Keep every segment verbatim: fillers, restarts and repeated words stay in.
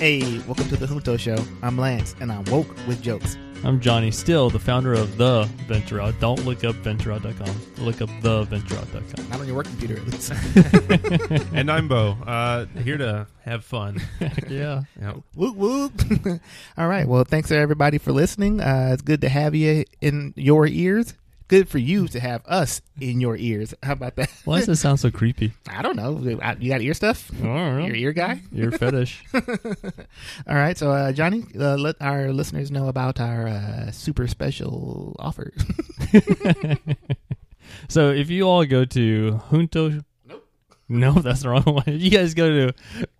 Hey, welcome to the Junto Show. I'm Lance, and I'm woke with jokes. I'm Johnny Still, the founder of The Venture Out. Don't look up venture out dot com. Look up the venture out dot com. Not on your work computer, at least. And I'm Bo, uh, here to have fun. Yeah. Yep. Whoop, whoop. All right. Well, thanks, everybody, for listening. Uh, it's good to have you in your ears. Good for you to have us in your ears. How about that? Why does it sound so creepy? I don't know. You got ear stuff? I don't know. You're an ear guy? Ear fetish. All right. So, uh, Johnny, uh, let our listeners know about our uh, super special offer. So, if you all go to Junto... Nope. No, that's the wrong one. If you guys go to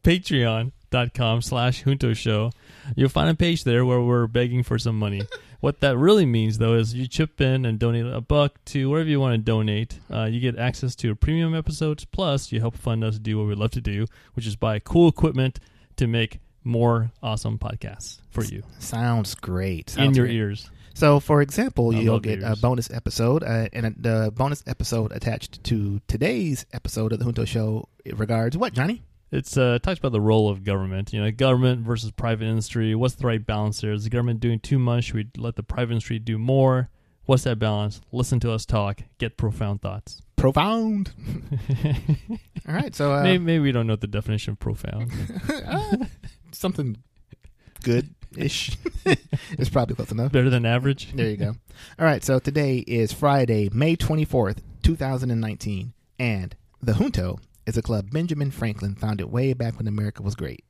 patreon.com slash Junto Show, you'll find a page there where we're begging for some money. What that really means, though, is you chip in and donate a buck to wherever you want to donate. Uh, you get access to premium episodes, plus you help fund us do what we love to do, which is buy cool equipment to make more awesome podcasts for you. Sounds great. Sounds in your great. ears. So, for example, I you'll get ears. a bonus episode, uh, and the uh, bonus episode attached to today's episode of the Junto Show regards what, Johnny? It's uh, talks about the role of government, you know, government versus private industry. What's the right balance there? Is the government doing too much? Should we let the private industry do more? What's that balance? Listen to us talk. Get profound thoughts. Profound. All right. So uh, maybe, maybe we don't know the definition of profound. uh, something good-ish. It's probably close enough. Better than average. There you go. All right. So today is Friday, May twenty-fourth, twenty nineteen, and the Junto is a club Benjamin Franklin founded way back when America was great.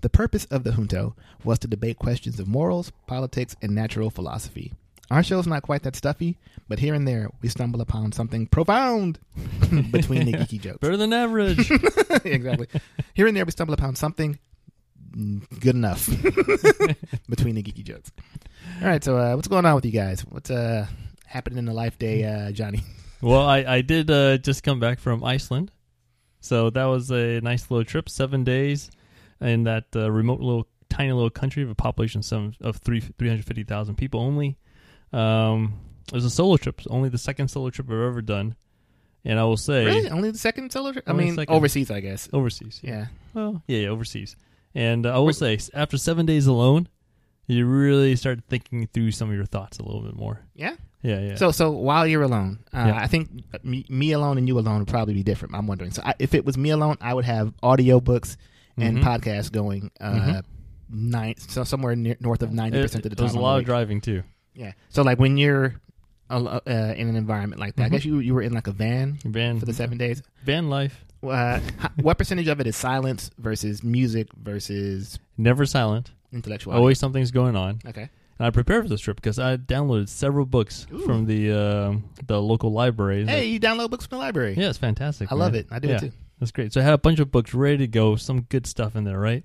The purpose of the Junto was to debate questions of morals, politics, and natural philosophy. Our show's not quite that stuffy, but here and there we stumble upon something profound between the geeky jokes. Better than average. Exactly. Here and there we stumble upon something good enough between the geeky jokes. All right, so uh, what's going on with you guys? What's uh, happening in the life day, uh, Johnny? Well, I, I did uh, just come back from Iceland. So that was a nice little trip, seven days in that uh, remote little tiny little country of a population of three three hundred fifty thousand people only. Um, it was a solo trip, only the second solo trip I've ever done, and I will say, really, only the second solo trip. I mean, second. overseas, I guess. Overseas, yeah. yeah. Well, yeah, yeah, overseas. And uh, I will Wait. say, after seven days alone, you really start thinking through some of your thoughts a little bit more. Yeah. Yeah, yeah. So, so while you're alone, uh, yeah. I think me, me alone and you alone would probably be different. I'm wondering. So, I, if it was me alone, I would have audiobooks and mm-hmm. podcasts going uh, mm-hmm. nine, so somewhere near, north of ninety percent of the time. There's a lot of driving too. Yeah. So, like when you're uh, in an environment like that, mm-hmm. I guess you you were in like a van, van for the seven days. Van life. Uh, what percentage of it is silence versus music versus never silent intellectuality? Always something's going on. Okay. I prepared for this trip because I downloaded several books Ooh. from the uh, the local library. Hey, you download books from the library. Yeah, it's fantastic. I man. love it. I do yeah, it too. That's great. So I had a bunch of books ready to go, some good stuff in there, right?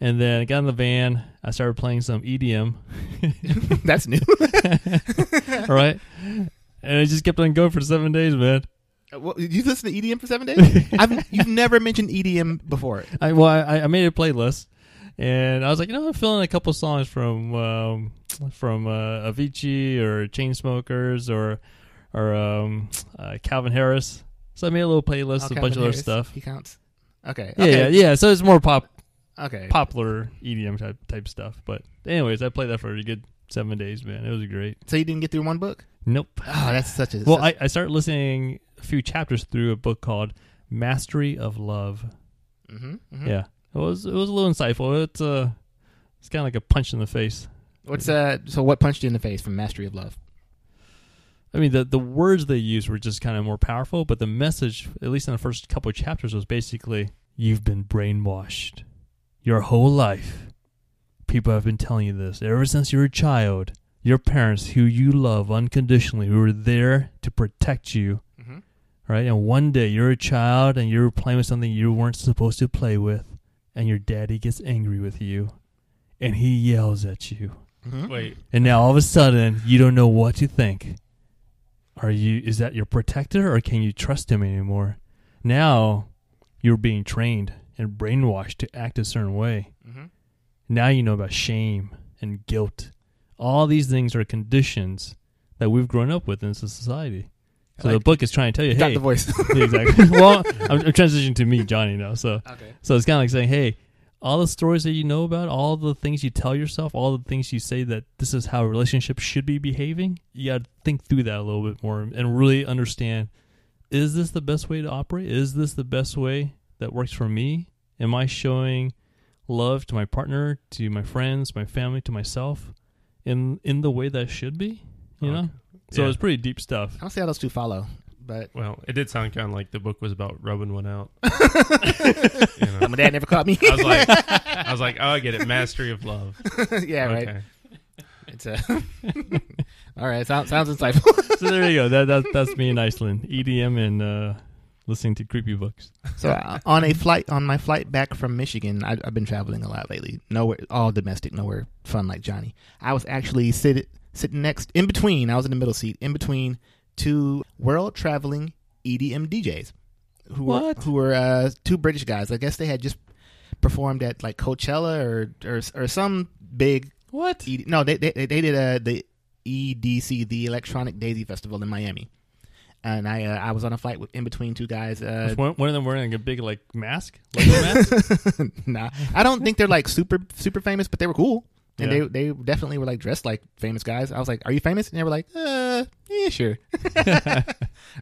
And then I got in the van. I started playing some E D M. That's new. All right. And I just kept on going for seven days, man. Well, you listen to E D M for seven days? I've, you've never mentioned E D M before. I, well, I, I made a playlist. And I was like, you know, I'm filling a couple songs from um, from uh, Avicii or Chainsmokers or or um, uh, Calvin Harris. So I made a little playlist, oh, of a bunch of other stuff. He counts. Okay. Yeah, okay. yeah, yeah. So it's more pop, okay, popular E D M type type stuff. But anyways, I played that for a good seven days, man. It was great. So you didn't get through one book? Nope. Oh, that's such a well. Such I, I started listening a few chapters through a book called Mastery of Love. Mm-hmm. mm-hmm. Yeah. It was it was a little insightful. It's uh it's kind of like a punch in the face. What's uh so what punched you in the face from Mastery of Love? I mean the the words they used were just kind of more powerful, but the message, at least in the first couple of chapters, was basically you've been brainwashed your whole life. People have been telling you this ever since you were a child. Your parents, who you love unconditionally, who were there to protect you, mm-hmm. right? And one day you're a child and you're playing with something you weren't supposed to play with. And your daddy gets angry with you, and he yells at you. Mm-hmm. Wait. And now all of a sudden, you don't know what to think. Are you? Is that your protector, or can you trust him anymore? Now you're being trained and brainwashed to act a certain way. Mm-hmm. Now you know about shame and guilt. All these things are conditions that we've grown up with in society. So like, the book is trying to tell you, hey, got the voice. Yeah, exactly. Well, I'm, I'm transitioning to me, Johnny, now. So, okay. so it's kind of like saying, hey, all the stories that you know about, all the things you tell yourself, all the things you say that this is how relationships should be behaving, you got to think through that a little bit more and really understand, is this the best way to operate? Is this the best way that works for me? Am I showing love to my partner, to my friends, my family, to myself in in the way that it should be? You okay. know? So yeah. It's pretty deep stuff. I don't see how those two follow. But well, it did sound kind of like the book was about rubbing one out. You know? My dad never caught me. I was like, I was like, oh, I get it. Mastery of Love. Yeah, okay. Right. It's a all right. Sounds sounds insightful. So there you go. That, that that's me in Iceland. E D M and uh, listening to creepy books. So uh, on a flight on my flight back from Michigan, I, I've been traveling a lot lately. Nowhere, all domestic. Nowhere fun like Johnny. I was actually sit, sitting next in between. I was in the middle seat in between two world-traveling E D M D Js who what? were, who were uh, two British guys. I guess they had just performed at like Coachella or or, or some big... What? E D, no, they they, they did uh, the E D C, the Electronic Daisy Festival in Miami. And I uh, I was on a flight with, in between two guys. Uh, one, one of them wearing like, a big like mask? Like mask? Nah. I don't think they're like super super famous, but they were cool. And yeah. they they definitely were like dressed like famous guys. I was like, "Are you famous?" And they were like, "Uh, yeah, sure." All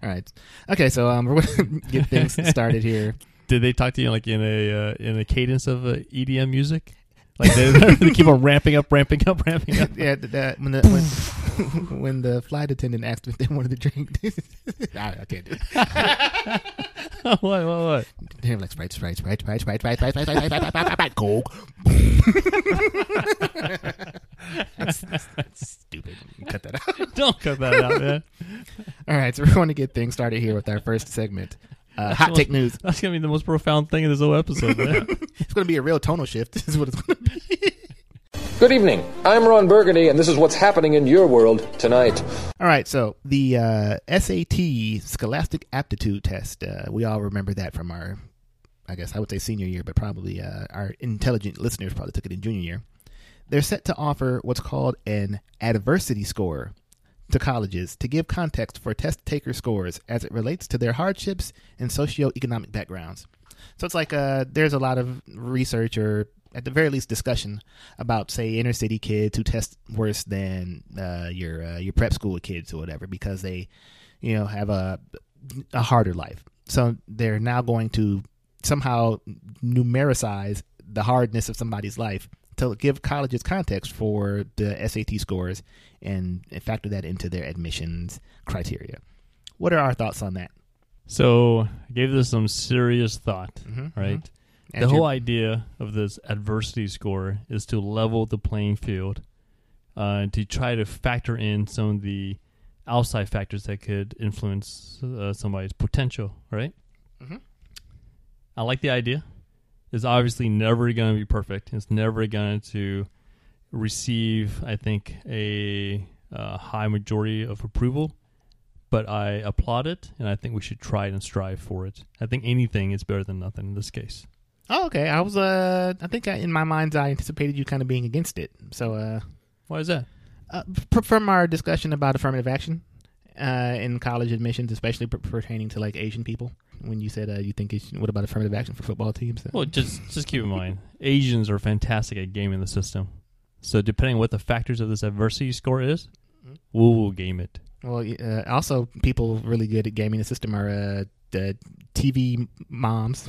right, okay. So um, we're gonna get things started here. Did they talk to you like in a uh, in a cadence of uh, E D M music? Like they, they keep on ramping up, ramping up, ramping up. Yeah, that, when the when, when the flight attendant asked them if they wanted to drink, I, I can't do it. What? What? What? They were like Sprite, Sprite, Sprite, Sprite, Sprite, Sprite, Sprite, Sprite, Sprite, Sprite, Sprite, Coke. that's, that's, that's stupid. Cut that out. Don't cut that out, man. All right, so we're going to get things started here with our first segment. Uh, hot take news. That's going to be the most profound thing in this whole episode, man. It's going to be a real tonal shift is what it's going to be. Good evening. I'm Ron Burgundy, and this is what's happening in your world tonight. All right, so the uh, S A T, Scholastic Aptitude Test, uh, we all remember that from our, I guess I would say senior year, but probably uh, our intelligent listeners probably took it in junior year. They're set to offer what's called an adversity score to colleges to give context for test taker scores as it relates to their hardships and socioeconomic backgrounds. So it's like uh, there's a lot of research or at the very least discussion about, say, inner city kids who test worse than uh, your uh, your prep school kids or whatever because they, you know, have a, a harder life. So they're now going to somehow numericize the hardness of somebody's life to give colleges context for the S A T scores and factor that into their admissions criteria. What are our thoughts on that? So I gave this some serious thought, mm-hmm, right? Mm-hmm. The your- whole idea of this adversity score is to level the playing field uh, to try to factor in some of the outside factors that could influence uh, somebody's potential, right? Mm-hmm. I like the idea. Is obviously never going to be perfect. It's never going to receive, I think, a, a high majority of approval. But I applaud it, and I think we should try and strive for it. I think anything is better than nothing in this case. Oh, okay. I was, uh, I think I, in my mind's eye, anticipated you kind of being against it. So, uh, why is that? Uh, pr- from our discussion about affirmative action uh, in college admissions, especially pr- pertaining to like Asian people. When you said uh, you think, it's, what about affirmative action for football teams? Well, just just keep in mind, Asians are fantastic at gaming the system. So depending on what the factors of this adversity score is, we'll, we'll game it. Well, uh, also, people really good at gaming the system are uh, the T V moms.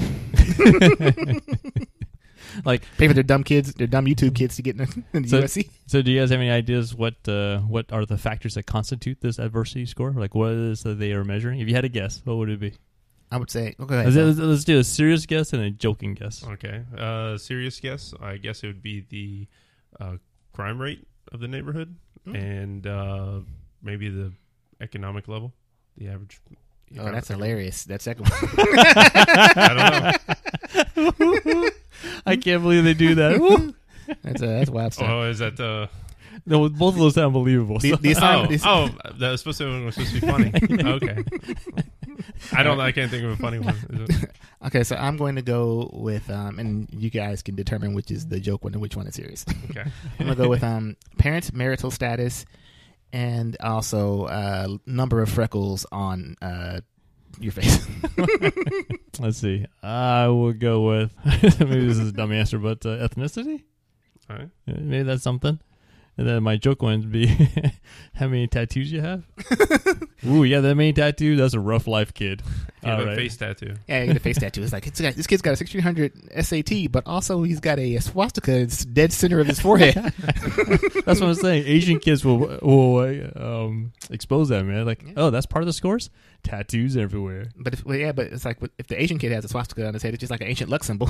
Like pay for their dumb kids, their dumb YouTube kids to get in the so, U S C. So do you guys have any ideas what uh, what are the factors that constitute this adversity score? Like what is that they are measuring? If you had a guess, what would it be? I would say, okay. Let's, let's, let's do a serious guess and a joking guess. Okay. Uh, serious guess, I guess it would be the uh, crime rate of the neighborhood mm-hmm. and uh, maybe the economic level, the average. Oh, that's hilarious. That second one. I don't know. I can't believe they do that. that's, uh, that's wild stuff. Oh, is that the... Uh, No, both of those sound believable. The, the assignment, oh, oh, that was supposed to, was supposed to be funny. Okay. I don't. I can't think of a funny one. Okay, so I'm going to go with, um, and you guys can determine which is the joke one and which one is serious. Okay. I'm going to go with um, parents' marital status and also uh, number of freckles on uh, your face. Let's see. I will go with maybe this is a dumb answer, but uh, ethnicity. All right. Maybe that's something. And then my joke one would be, how many tattoos you have? Ooh, yeah, that many tattoos. That's a rough life, kid. You have a right. face tattoo. Yeah, you get a face tattoo. It's like it's got, this kid's got a sixteen hundred S A T, but also he's got a swastika dead center of his forehead. That's what I'm saying. Asian kids will will um, expose that, man. Like, yeah. oh, that's part of the scores. Tattoos everywhere. But if, well, yeah, but it's like if the Asian kid has a swastika on his head, it's just like an ancient luck symbol.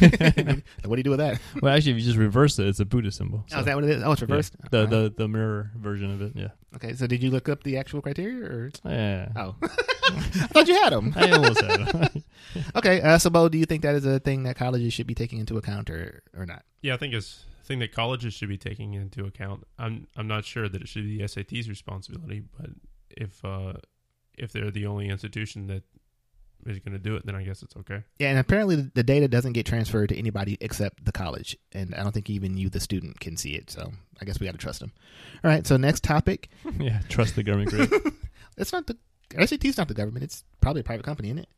Like, what do you do with that? Well, actually, if you just reverse it, it's a Buddhist symbol. So. Oh, is that what it is? Oh, it's reversed. Yeah. The, right. the the mirror version of it, yeah. Okay, so did you look up the actual criteria? Or? Yeah. Oh. I thought you had them. I almost had them. Okay, uh, so Bo, do you think that is a thing that colleges should be taking into account or, or not? Yeah, I think it's a thing that colleges should be taking into account. I'm I'm not sure that it should be the S A T's responsibility, but if uh, if they're the only institution that is going to do it, then I guess it's okay. Yeah, and apparently the data doesn't get transferred to anybody except the college, and I don't think even you, the student, can see it, so I guess we got to trust them. All right, so next topic. Yeah, trust the government grade. It's not the S A T's not the government. It's probably a private company, isn't it?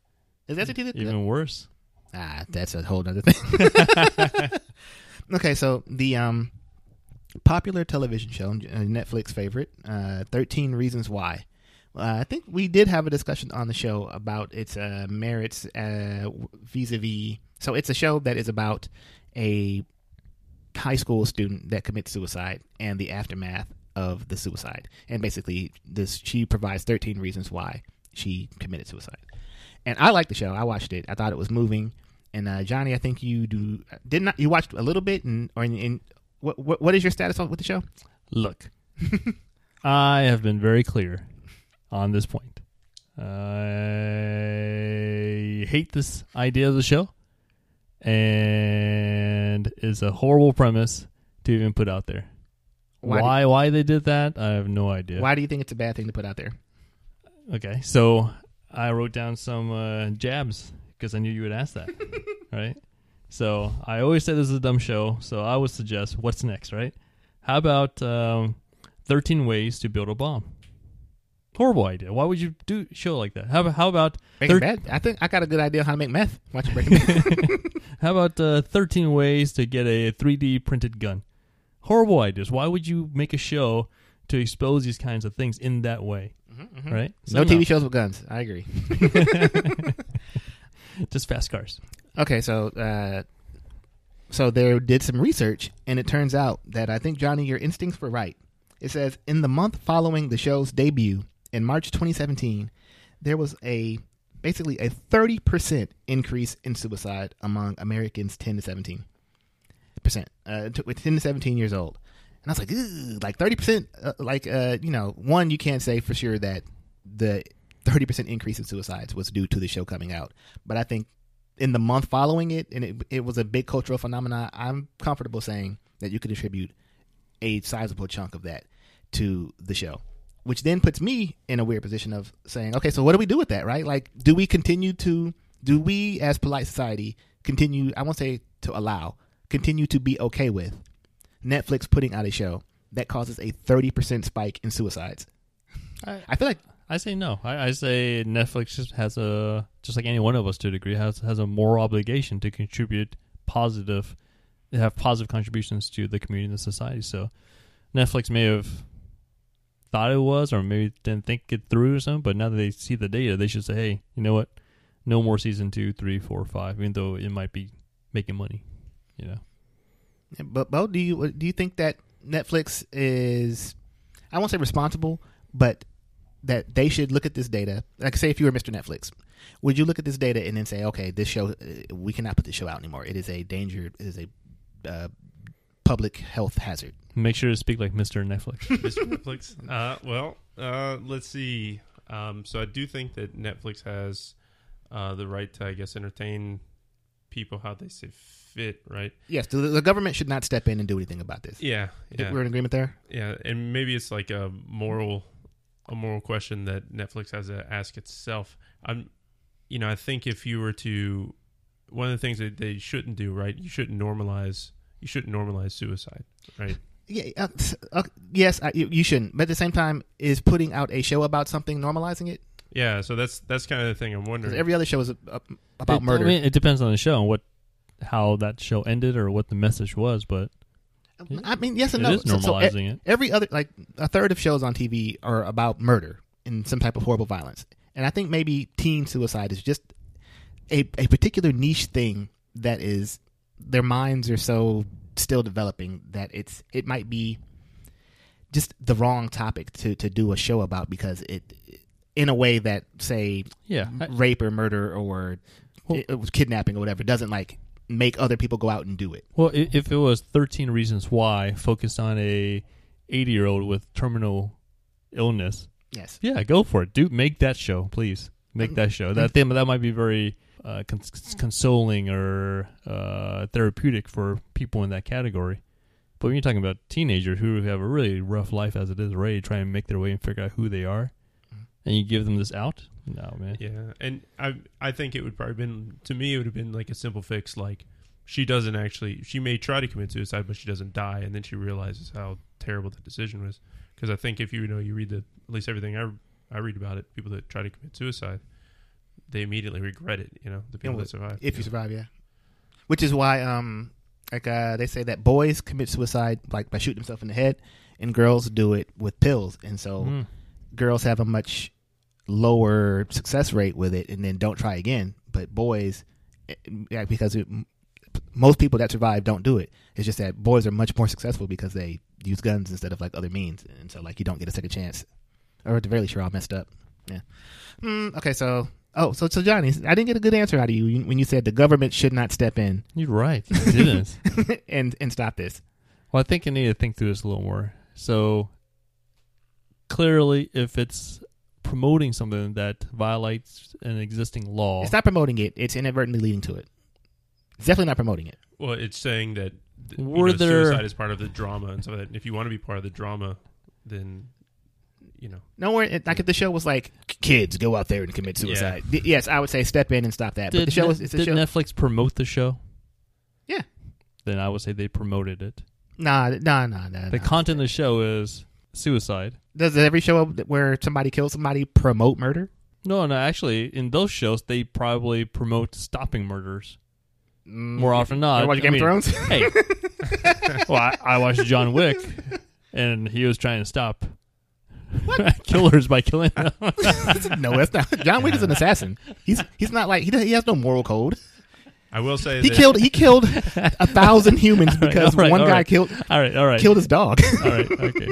Is the S A T the Even the, worse. Ah, that's a whole other thing. Okay, so the um, popular television show, Netflix favorite, uh, thirteen Reasons Why. Uh, I think we did have a discussion on the show about its uh, merits uh, vis-a-vis. So it's a show that is about a high school student that commits suicide and the aftermath of the suicide. And basically, this she provides thirteen reasons why she committed suicide. And I liked the show. I watched it. I thought it was moving. And uh, Johnny, I think you do did not you watched a little bit. And or in, in, what, what what is your status with the show? Look, I have been very clear on this point. I hate this idea of the show, and it's a horrible premise to even put out there. Why why, do, why they did that, I have no idea. Why do you think it's a bad thing to put out there? Okay, so I wrote down some uh, jabs because I knew you would ask that, right? So I always say this is a dumb show, so I would suggest what's next, right? How about um, thirteen ways to build a bomb? Horrible idea. Why would you do a show like that? How, how about... Breaking Bad. I think I got a good idea how to make meth. Watch Breaking Bad. How about uh, thirteen ways to get a three D printed gun? Horrible ideas. Why would you make a show to expose these kinds of things in that way? Mm-hmm, mm-hmm. Right? So no T V shows with guns. I agree. Just fast cars. Okay, so... Uh, so they did some research, and it turns out that I think, Johnny, your instincts were right. It says, in the month following the show's debut... in March twenty seventeen, there was a basically a thirty percent increase in suicide among Americans ten to seventeen percent, uh, t- with ten to seventeen years old. And I was like, ooh, like thirty percent, uh, like, uh, you know, one, you can't say for sure that the thirty percent increase in suicides was due to the show coming out. But I think in the month following it, and it, it was a big cultural phenomenon, I'm comfortable saying that you could attribute a sizable chunk of that to the show. Which then puts me in a weird position of saying, okay, so what do we do with that, right? Like, do we continue to, do we as polite society continue, I won't say to allow, continue to be okay with Netflix putting out a show that causes a thirty percent spike in suicides? I, I feel like... I say no. I, I say Netflix has a, just like any one of us to a degree, has, has a moral obligation to contribute positive, have positive contributions to the community and the society. So Netflix may have... thought it was, or maybe didn't think it through or something, but now that they see the data, they should say, hey, you know what? No more season two, three, four, five, even though it might be making money, you know? But, Bo, do you, do you think that Netflix is, I won't say responsible, but that they should look at this data? Like, say if you were Mister Netflix, would you look at this data and then say, okay, this show, we cannot put this show out anymore. It is a danger, it is a uh, public health hazard. Make sure to speak like Mister Netflix. Mister Netflix. Uh, well, uh, let's see. Um, so I do think that Netflix has uh, the right to, I guess, entertain people how they see fit, right? Yes. The, the government should not step in and do anything about this. Yeah, yeah. We're in agreement there? Yeah. And maybe it's like a moral a moral question that Netflix has to ask itself. I'm, you know, I think if you were to... One of the things that they shouldn't do, right? You shouldn't normalize, you shouldn't normalize suicide, right? Yeah, uh, uh, yes, I, you, you shouldn't. But at the same time, is putting out a show about something normalizing it? Yeah, so that's that's kind of the thing I'm wondering. Every other show is about it, murder. I mean, it depends on the show and what how that show ended or what the message was, but I mean, yes and it no. Is normalizing so, so e- it. Every other, like a third of shows on T V are about murder and some type of horrible violence, and I think maybe teen suicide is just a a particular niche thing that is their minds are so still developing that it's it might be just the wrong topic to to do a show about because it. it in a way that, say, yeah, I, rape or murder or well, it, it kidnapping or whatever doesn't, like, make other people go out and do it. Well, if it was thirteen Reasons Why focused on a eighty-year-old with terminal illness, yes, yeah, go for it. Do make that show, please. Make that show. That thing, that might be very uh, cons- consoling or uh, therapeutic for people in that category. But when you're talking about teenagers who have a really rough life as it is already, trying to make their way and figure out who they are, and you give them this out? No, man. Yeah, and I I think it would probably been, to me, it would have been like a simple fix, like she doesn't actually, she may try to commit suicide, but she doesn't die, and then she realizes how terrible the decision was. Because I think if you, you know, you read the, at least everything I, I read about it, people that try to commit suicide, they immediately regret it, you know, the people you know, that survive. If you, you survive, know. yeah. Which is why, um, like, uh, they say that boys commit suicide, like, by shooting themselves in the head, and girls do it with pills, and so... Mm. Girls have a much lower success rate with it, and then don't try again. But boys, yeah, because it, most people that survive don't do it. It's just that boys are much more successful because they use guns instead of like other means, and so like you don't get a second chance. Or at the very least, you're all messed up. Yeah. Mm, okay, so oh, so so Johnny, I didn't get a good answer out of you when you said the government should not step in. You're right, it didn't, and and stop this. Well, I think I need to think through this a little more. So. Clearly, if it's promoting something that violates an existing law... It's not promoting it. It's inadvertently leading to it. It's definitely not promoting it. Well, it's saying that th- you know, there... suicide is part of the drama, and so that if you want to be part of the drama, then, you know... Nowhere, like if the show was like, kids, go out there and commit suicide. Yeah. Th- yes, I would say step in and stop that. Did, but the show was, it's a did show... Netflix promote the show? Yeah. Then I would say they promoted it. Nah, nah, nah, nah. The nah, content nah. of the show is... suicide. Does every show where somebody kills somebody promote murder? No, no. Actually, in those shows, they probably promote stopping murders. Mm, More often than not. You watch Game I mean, of Thrones? Hey. Well, I, I watched John Wick, and he was trying to stop what? killers by killing them. No, that's not. John Wick is an assassin. He's he's not like, he, does, he has no moral code. I will say he that killed he killed a thousand humans because all right, all right, one guy right. killed all right, all right. killed his dog. All right, okay.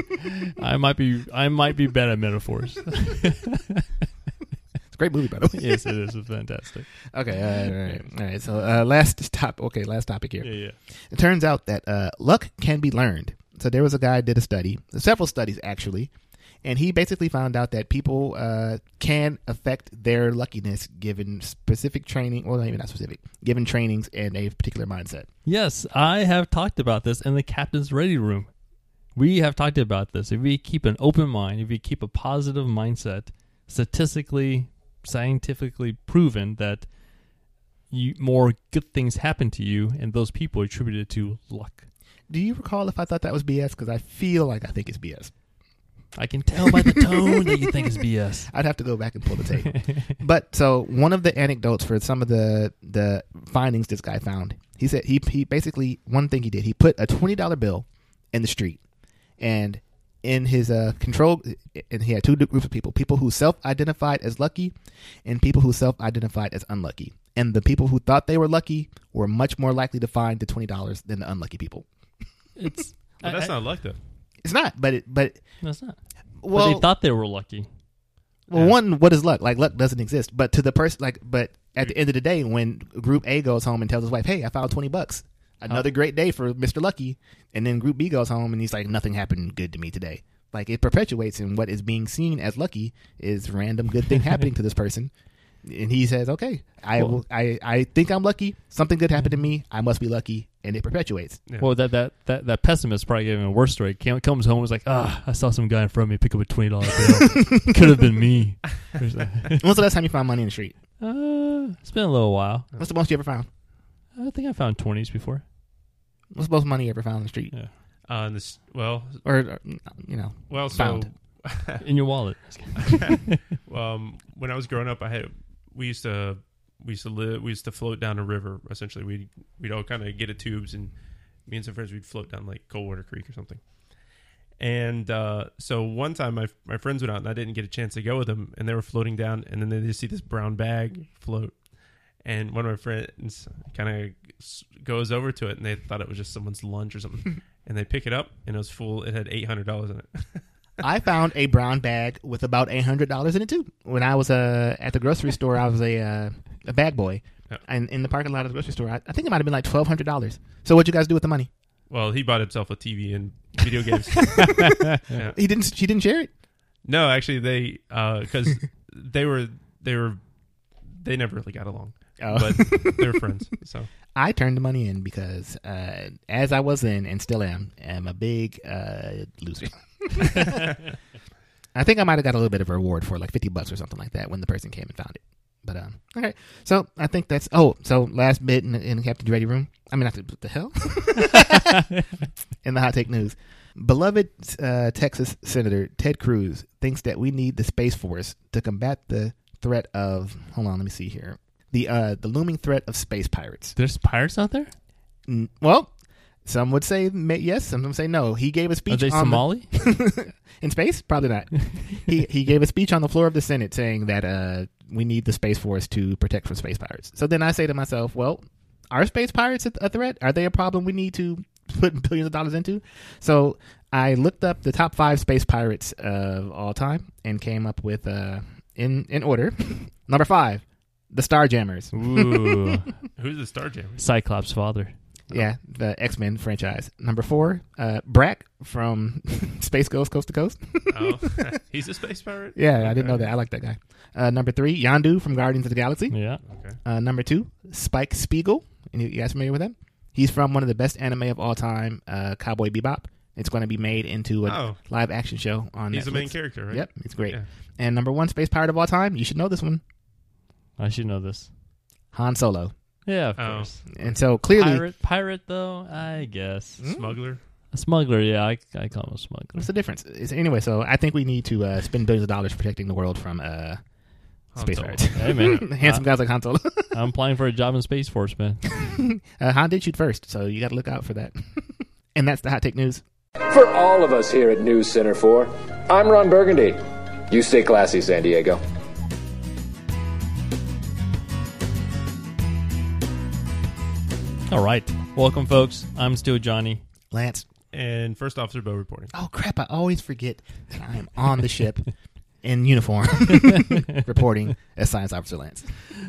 I might be I might be bad at metaphors. It's a great movie, by the way. Yes, it is. It's fantastic. Okay, all right, all right. All right so uh, last top. Okay, last topic here. Yeah, yeah. It turns out that uh, luck can be learned. So there was a guy who did a study, several studies actually, and he basically found out that people uh, can affect their luckiness given specific training, or well, maybe not specific, given trainings and a particular mindset. Yes, I have talked about this in the Captain's Ready Room. We have talked about this. If we keep an open mind, if we keep a positive mindset, statistically, scientifically proven that you, more good things happen to you, and those people attributed to luck. Do you recall if I thought that was B S? Because I feel like I think it's B S. I can tell by the tone that you think is B S. I'd have to go back and pull the tape. But so one of the anecdotes for some of the the findings this guy found, he said he he basically, one thing he did, he put a twenty dollar bill in the street. And in his uh, control, and he had two groups of people, people who self-identified as lucky and people who self-identified as unlucky. And the people who thought they were lucky were much more likely to find the twenty dollars than the unlucky people. It's well, that's I, not luck, though. It's not, but it, but that's no, not. Well, but they thought they were lucky. Well, yeah. One, what is luck? Like luck doesn't exist. But to the person, like, but at the end of the day, when Group A goes home and tells his wife, "Hey, I found twenty bucks, another oh. great day for Mister Lucky," and then Group B goes home and he's like, "Nothing happened good to me today." Like it perpetuates, and what is being seen as lucky is random good thing happening to this person, and he says, "Okay, I well, will, I I think I'm lucky. Something good happened to me. I must be lucky." And it perpetuates. Yeah. Well, that, that that that pessimist probably gave him a worse story. Cam comes home and was like, ah, I saw some guy in front of me pick up a twenty dollar bill. Could have been me. When's the last time you found money in the street? Uh, it's been a little while. What's the most you ever found? I think I found twenties before. What's the most money you ever found in the street? Yeah. Uh, this, well, or, or, you know, well, so found. in your wallet. um, when I was growing up, I had we used to we used to live we used to float down a river. Essentially, we we'd all kind of get a tubes, and me and some friends, we'd float down like Coldwater Creek or something. And uh, so one time, my my friends went out, and I didn't get a chance to go with them. And they were floating down, and then they just see this brown bag float. And one of my friends kind of goes over to it, and they thought it was just someone's lunch or something. And they pick it up, and it was full. It had eight hundred dollars in it. I found a brown bag with about eight hundred dollars in it, too. When I was uh, at the grocery store, I was a uh, a bag boy. Yeah. And in the parking lot of the grocery store, I, I think it might have been like twelve hundred dollars. So what'd you guys do with the money? Well, he bought himself a T V and video games. Yeah. He didn't. She didn't share it? No, actually, they because uh, they were they were they never really got along. Oh. But they're friends. So I turned the money in because, uh, as I was in and still am, am a big uh, loser. I think I might have got a little bit of a reward for like fifty bucks or something like that when the person came and found it. But um, okay, so I think that's oh, so last bit in, in Captain Dreddy room. I mean, after, what the hell? In the hot take news, beloved uh, Texas Senator Ted Cruz thinks that we need the Space Force to combat the threat of. Hold on, let me see here. The uh, the looming threat of space pirates. There's pirates out there? N- well, some would say may- yes, some would say no. He gave a speech. Are they on Somali? The- In space? Probably not. he he gave a speech on the floor of the Senate saying that uh, we need the Space Force to protect from space pirates. So then I say to myself, well, are space pirates a threat? Are they a problem we need to put billions of dollars into? So I looked up the top five space pirates of all time and came up with, uh, in, in order, number five. The Starjammers. Ooh. Who's the Starjammers? Cyclops' father. Yeah, the X-Men franchise. Number four, uh, Brack from Space Ghost Coast to Coast. Oh, he's a space pirate? Yeah, okay. I didn't know that. I like that guy. Uh, number three, Yondu from Guardians of the Galaxy. Yeah. Okay. Uh, number two, Spike Spiegel. And you guys familiar with him? He's from one of the best anime of all time, uh, Cowboy Bebop. It's going to be made into a oh. live action show on he's Netflix. He's the main character, right? Yep, it's great. Yeah. And number one, space pirate of all time. You should know this one. I should know this. Han Solo. Yeah, of oh. course. And so clearly... Pirate, pirate though, I guess. Mm? Smuggler? A smuggler, yeah. I, I call him a smuggler. What's the difference? It's, anyway, so I think we need to uh, spend billions of dollars protecting the world from uh, space pirates. Hey, man. Handsome I, guys like Han Solo. I'm applying for a job in Space Force, man. uh, Han did shoot first, so you got to look out for that. And that's the Hot Take News. For all of us here at News Center four, I'm Ron Burgundy. You stay classy, San Diego. All right. Welcome, folks. I'm Stu Johnny. Lance. And First Officer Bo reporting. Oh, crap. I always forget that I am on the ship in uniform reporting as Science Officer Lance.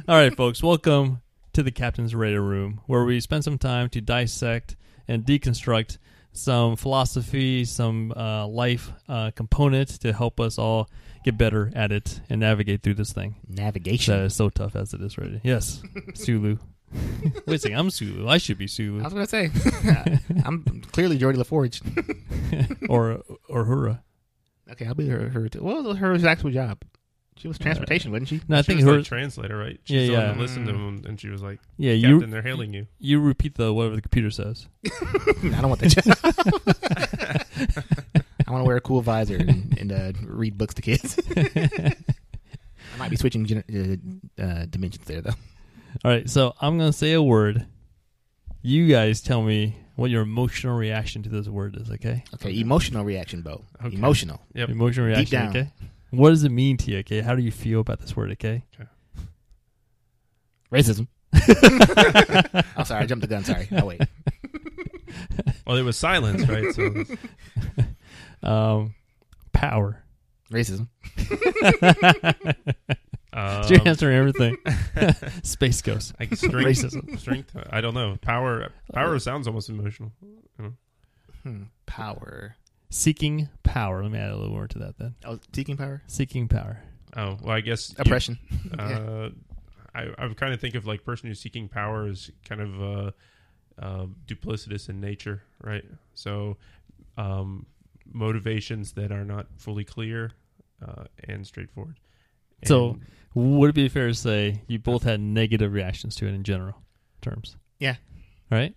All right, folks. Welcome to the Captain's Radio Room, where we spend some time to dissect and deconstruct some philosophy, some uh, life uh, components to help us all get better at it and navigate through this thing. Navigation. That is so tough as it is already. Yes. Sulu. Wait a second, I'm Sulu. I should be Sulu. I was going to say, uh, I'm clearly Geordie LaForge. or or Hura. Okay, I'll be her, her too. What was her actual job? She was transportation, uh, wasn't she? No, I she think was her like translator, right? She yeah, was yeah. listened to them, and she was like, yeah, Captain, you, they're hailing you. You repeat the whatever the computer says. I don't want that job. I want to wear a cool visor and, and uh, read books to kids. I might be switching gen- uh, uh, dimensions there, though. All right, so I'm going to say a word. You guys tell me what your emotional reaction to this word is, okay? Okay, emotional reaction, Bo. Okay. Emotional. Yep. Emotional reaction, deep down. Okay? What does it mean to you, okay? How do you feel about this word, okay? okay. Racism. I'm sorry, I jumped the gun, sorry. I'll wait. Well, there was silence, right? So um, power. Racism. Um, you're answering everything. Space Ghost. Like strength, racism. Strength. I don't know. Power. Power sounds almost emotional. Hmm. Power. Seeking power. Let me add a little word to that then. Oh, seeking power? Seeking power. Oh, well, I guess. Oppression. You, uh, yeah. I, I kind of think of like person who's seeking power is kind of uh, uh, duplicitous in nature, right? So um, motivations that are not fully clear uh, and straightforward. And so, would it be fair to say you both had negative reactions to it in general terms? Yeah. All right?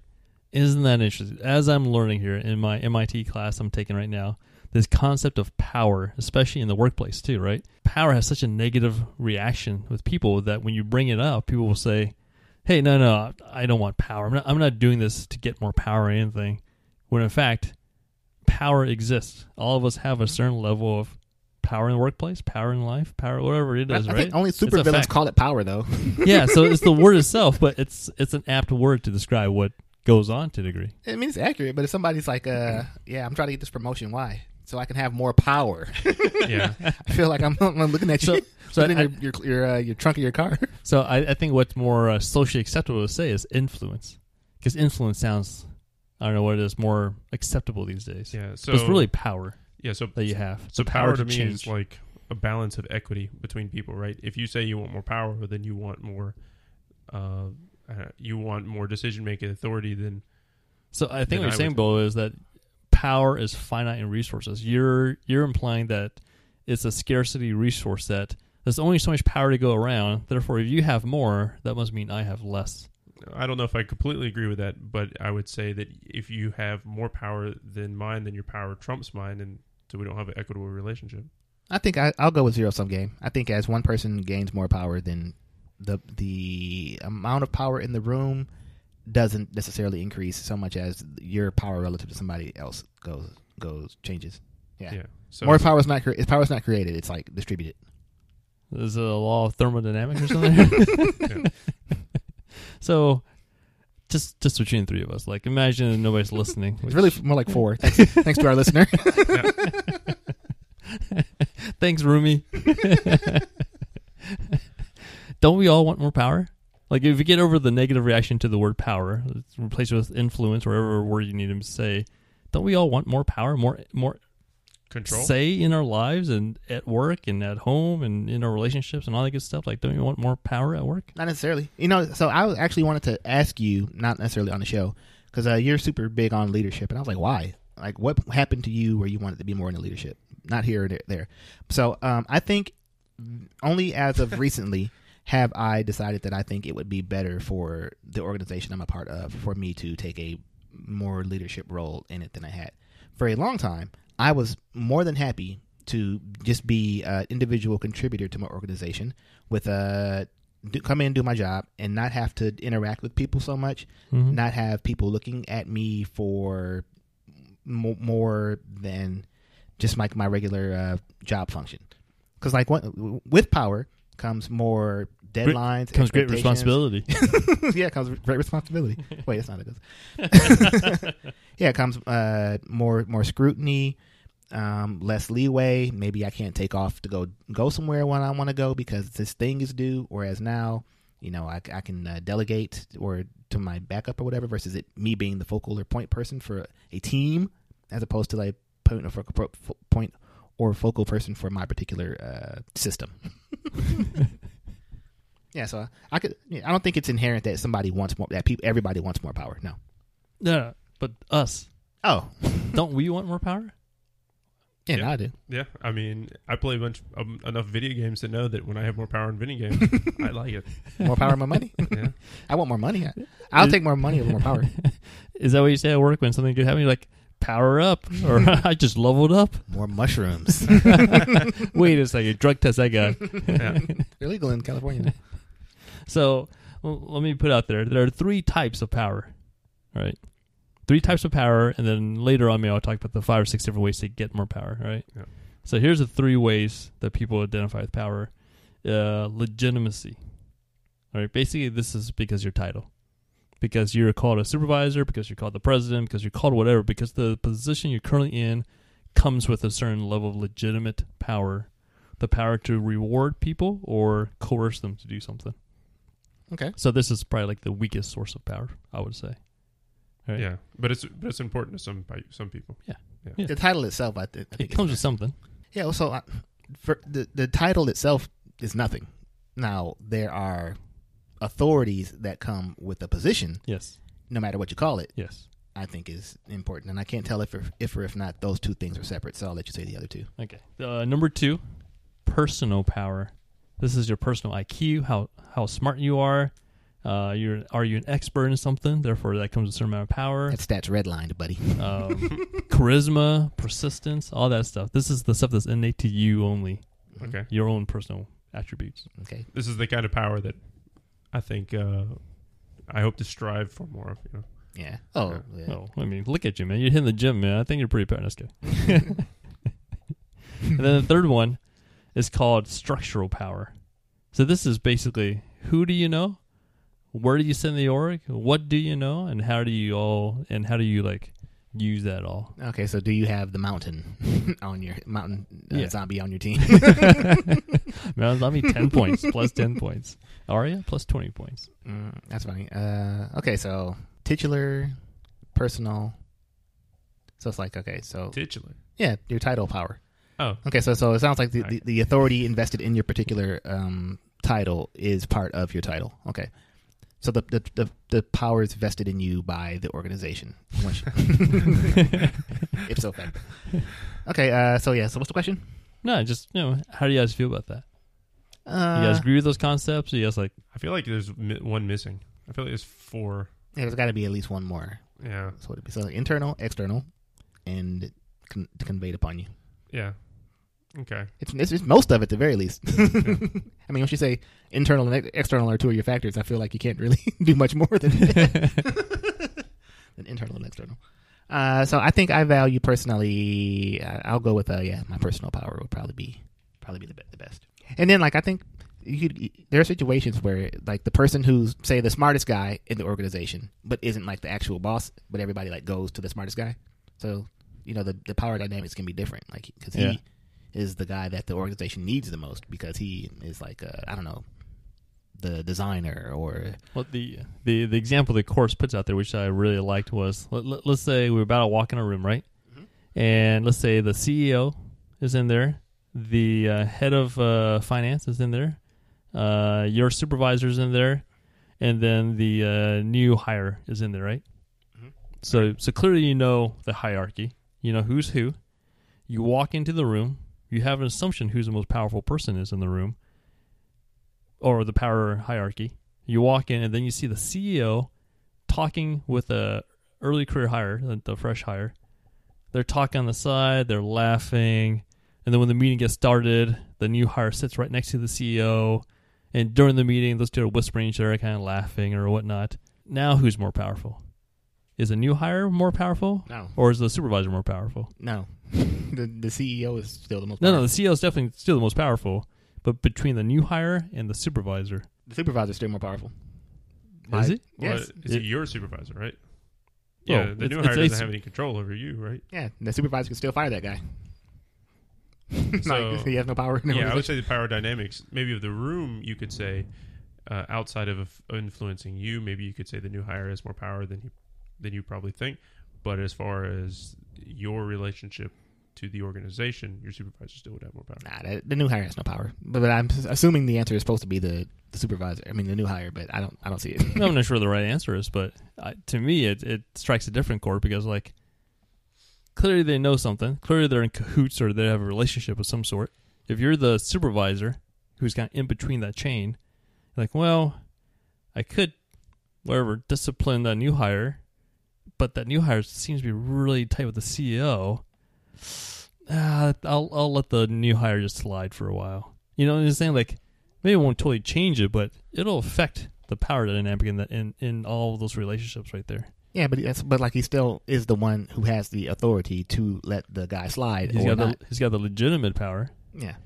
Isn't that interesting? As I'm learning here in my M I T class I'm taking right now, this concept of power, especially in the workplace too, right? Power has such a negative reaction with people that when you bring it up, people will say, hey, no, no, I don't want power. I'm not, I'm not doing this to get more power or anything. When in fact, power exists. All of us have a certain level of power in the workplace, power in life, power, whatever it is, I, I right? Think only supervillains call it power, though. Yeah, so it's the word itself, but it's it's an apt word to describe what goes on to a degree. I mean, it's accurate, but if somebody's like, uh, yeah, I'm trying to get this promotion, why? So I can have more power. Yeah. I feel like I'm, I'm looking at you. So, so in I, your your, your, uh, your trunk of your car. So I, I think what's more uh, socially acceptable to say is influence, because influence sounds, I don't know what it is, more acceptable these days. Yeah. So but it's really power. Yeah. So that you have. So power, power to me change. Is like a balance of equity between people, right? If you say you want more power, then you want more, uh, you want more decision making authority than. So I think what you're saying, Bo, is that power is finite in resources. You're you're implying that it's a scarcity resource, that there's only so much power to go around. Therefore, if you have more, that must mean I have less. I don't know if I completely agree with that, but I would say that if you have more power than mine, then your power trumps mine, and so we don't have an equitable relationship. I think I, I'll go with zero-sum game. I think as one person gains more power, then the the amount of power in the room doesn't necessarily increase so much as your power relative to somebody else goes goes changes. Yeah. yeah. So more power is not cre- power is not created. It's like distributed. Is it a law of thermodynamics or something? So, just just between the three of us, like imagine nobody's listening. It's really more like four. Thanks, thanks to our listener. Thanks, Rumi. Don't we all want more power? Like, if you get over the negative reaction to the word power, replace it with influence, or whatever word you need to say, don't we all want more power, more more control, say in our lives and at work and at home and in our relationships and all that good stuff? Like, don't you want more power at work? Not necessarily. You know, so I actually wanted to ask you, not necessarily on the show, because uh, you're super big on leadership. And I was like, why? Like, what happened to you where you wanted to be more into leadership? Not here or there. So um, I think only as of recently... have I decided that I think it would be better for the organization I'm a part of for me to take a more leadership role in it than I had. For a long time, I was more than happy to just be an individual contributor to my organization, with a do, come in and do my job and not have to interact with people so much, mm-hmm. not have people looking at me for m- more than just like my regular uh, job function. Because like one, with power... comes more deadlines. Comes great responsibility. Yeah, comes great responsibility. Wait, that's not what it is. Yeah, comes uh, more more scrutiny, um, less leeway. Maybe I can't take off to go go somewhere when I want to go because this thing is due. Whereas now, you know, I, I can uh, delegate or to my backup or whatever. Versus it me being the focal or point person for a, a team, as opposed to like point or focal point. Or focal person for my particular uh, system. Yeah, so I, I could. Yeah, I don't think it's inherent that somebody wants more. That people, everybody wants more power. No, no, no but us. Oh, don't we want more power? Yeah, yeah. No, I do. Yeah, I mean, I play a bunch um, enough video games to know that when I have more power in video games, I like it. More power in my money. Yeah, I want more money. I, I'll Is, take more money over more power. Is that what you say at work when something good happens? You're like, power up, or I just leveled up. More mushrooms. Wait a second, drug test I got. Yeah. They're legal in California. So well, let me put out there, there are three types of power, right? Three types of power, and then later on, maybe I'll talk about the five or six different ways to get more power, right? Yeah. So here's the three ways that people identify with power. Uh, legitimacy. All right, basically, this is because your title. Because you're called a supervisor, because you're called the president, because you're called whatever, because the position you're currently in comes with a certain level of legitimate power. The power to reward people or coerce them to do something. Okay. So this is probably like the weakest source of power, I would say. Right? Yeah, but it's but it's important to some some people. Yeah. yeah. yeah. The title itself, I, th- I think. It comes with something. Yeah, also, I, for the, the title itself is nothing. Now, there are... authorities that come with a position, yes, no matter what you call it, yes, I think is important, and I can't tell if or, if or if not those two things are separate. So I'll let you say the other two. Okay, uh, number two, personal power. This is your personal I Q, how how smart you are, Uh, you're are you an expert in something? Therefore, that comes with a certain amount of power. That stat's redlined, buddy. Um, charisma, persistence, all that stuff. This is the stuff that's innate to you only. Okay. Your own personal attributes. Okay. This is the kind of power that I think uh, I hope to strive for more of. You know. Yeah. Oh. Yeah. Yeah. Oh. I mean, look at you, man. You're hitting the gym, man. I think you're pretty proud. That's good. And then the third one is called structural power. So this is basically who do you know? Where do you send the org? What do you know, and how do you all and how do you like use that all? Okay, so do you have the mountain on your mountain uh, yeah. zombie on your team? Mountain zombie ten points plus ten points. Aria plus twenty points. Mm, that's funny. Uh, okay, so titular, personal. So it's like okay, so titular. Yeah, your title power. Oh, okay. So so it sounds like the, the, the authority invested in your particular um, title is part of your title. Okay. So the, the the the power is vested in you by the organization. If so, fact. Okay, uh, so yeah, so what's the question? No, just, you know, how do you guys feel about that? Uh, you guys agree with those concepts? Or you guys like? I feel like there's mi- one missing. I feel like there's four. Yeah, there's got to be at least one more. Yeah. So it'd be so like internal, external, and con- conveyed upon you. Yeah. Okay. It's, it's, it's most of it, at the very least. Yeah. I mean, once you say internal and ex- external are two of your factors, I feel like you can't really do much more than, than internal and external. Uh, so I think I value personally. Uh, I'll go with uh, yeah, my personal power would probably be probably be the, be- the best. And then like I think you could, there are situations where like the person who's say the smartest guy in the organization, but isn't like the actual boss, but everybody like goes to the smartest guy. So you know the the power dynamics can be different, like because he. Yeah. Is the guy that the organization needs the most because he is like a, I don't know, the designer or well the the the example the course puts out there which I really liked was let, let, let's say we're about to walk in a room, right? Mm-hmm. And let's say the C E O is in there, the uh, head of uh, finance is in there, uh, your supervisor is in there, and then the uh, new hire is in there, right? Mm-hmm. So so clearly you know the hierarchy, you know who's who. You walk into the room. You have an assumption who's the most powerful person is in the room or the power hierarchy. You walk in and then you see the C E O talking with a early career hire, the fresh hire. They're talking on the side. They're laughing. And then when the meeting gets started, the new hire sits right next to the C E O. And during the meeting, those two are whispering each other, kind of laughing or whatnot. Now who's more powerful? Is a new hire more powerful? No. Or is the supervisor more powerful? No. The the C E O is still the most powerful. No, no, the C E O is definitely still the most powerful. But between the new hire and the supervisor. The supervisor is still more powerful. Is it? Well, yes. Is it your supervisor, right? Yeah, well, the new hire doesn't have any control over you, right? Yeah, the supervisor can still fire that guy. So, he has no power. No yeah, I would say the power dynamics. Maybe of the room, you could say, uh, outside of influencing you, maybe you could say the new hire has more power than you, than you probably think. But as far as your relationship to the organization, your supervisor still would have more power. Nah, that, the new hire has no power. But, but I'm assuming the answer is supposed to be the, the supervisor. I mean, the new hire. But I don't. I don't see it. I'm not sure the right answer is, but I, to me, it, it strikes a different chord because, like, clearly they know something. Clearly they're in cahoots or they have a relationship of some sort. If you're the supervisor who's kind of in between that chain, like, well, I could, whatever, discipline that new hire. But that new hire seems to be really tight with the C E O. Uh, I'll I'll let the new hire just slide for a while. You know what I'm saying? Like, maybe it won't totally change it, but it'll affect the power dynamic in, the, in, in all of those relationships right there. Yeah, but that's, but like he still is the one who has the authority to let the guy slide. He's, or got, not. The, he's got the legitimate power. Yeah. I'm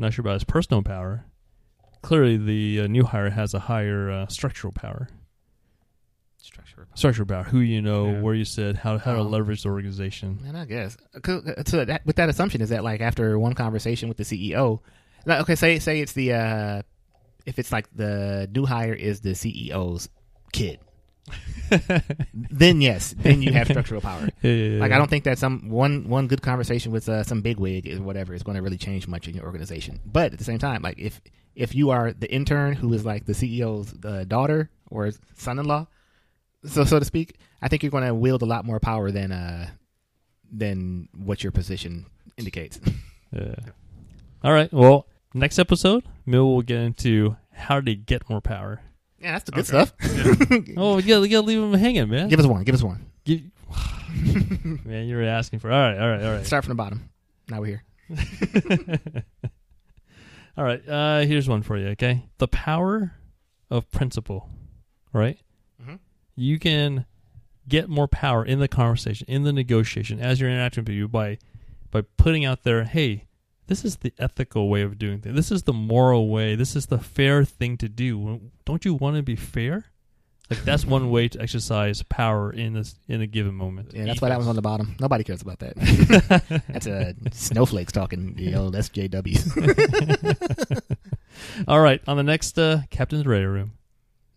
not sure about his personal power. Clearly, the uh, new hire has a higher uh, structural power. Structure about. Structure about who you know, yeah. Where you sit, how how um, to leverage the organization. And I guess so that, with that assumption is that like after one conversation with the C E O, like, okay, say say it's the uh, if it's like the new hire is the C E O's kid, then yes, then you have structural power. Yeah, yeah, yeah. Like I don't think that some one one good conversation with uh, some bigwig or whatever is going to really change much in your organization. But at the same time, like if if you are the intern who is like the C E O's uh, daughter or son-in-law. So, so to speak, I think you're going to wield a lot more power than uh, than what your position indicates. Yeah. All right. Well, next episode, Mill will get into how to get more power. Yeah, that's the good okay. stuff. Yeah. Oh, you gotta, you gotta leave him hanging, man. Give us one. Give us one. Give, man, you were asking for. All right, all right, all right. Start from the bottom. Now we're here. All right, uh, here's one for you, okay? The power of principle, right? Mm-hmm. You can get more power in the conversation, in the negotiation, as you're interacting with people by, by putting out there, hey, this is the ethical way of doing things. This is the moral way. This is the fair thing to do. Don't you want to be fair? Like, that's one way to exercise power in this in a given moment. Yeah, that's why that was on the bottom. Nobody cares about that. That's a snowflakes talking, the old S J Ws. All right, on the next uh, Captain's Radio Room.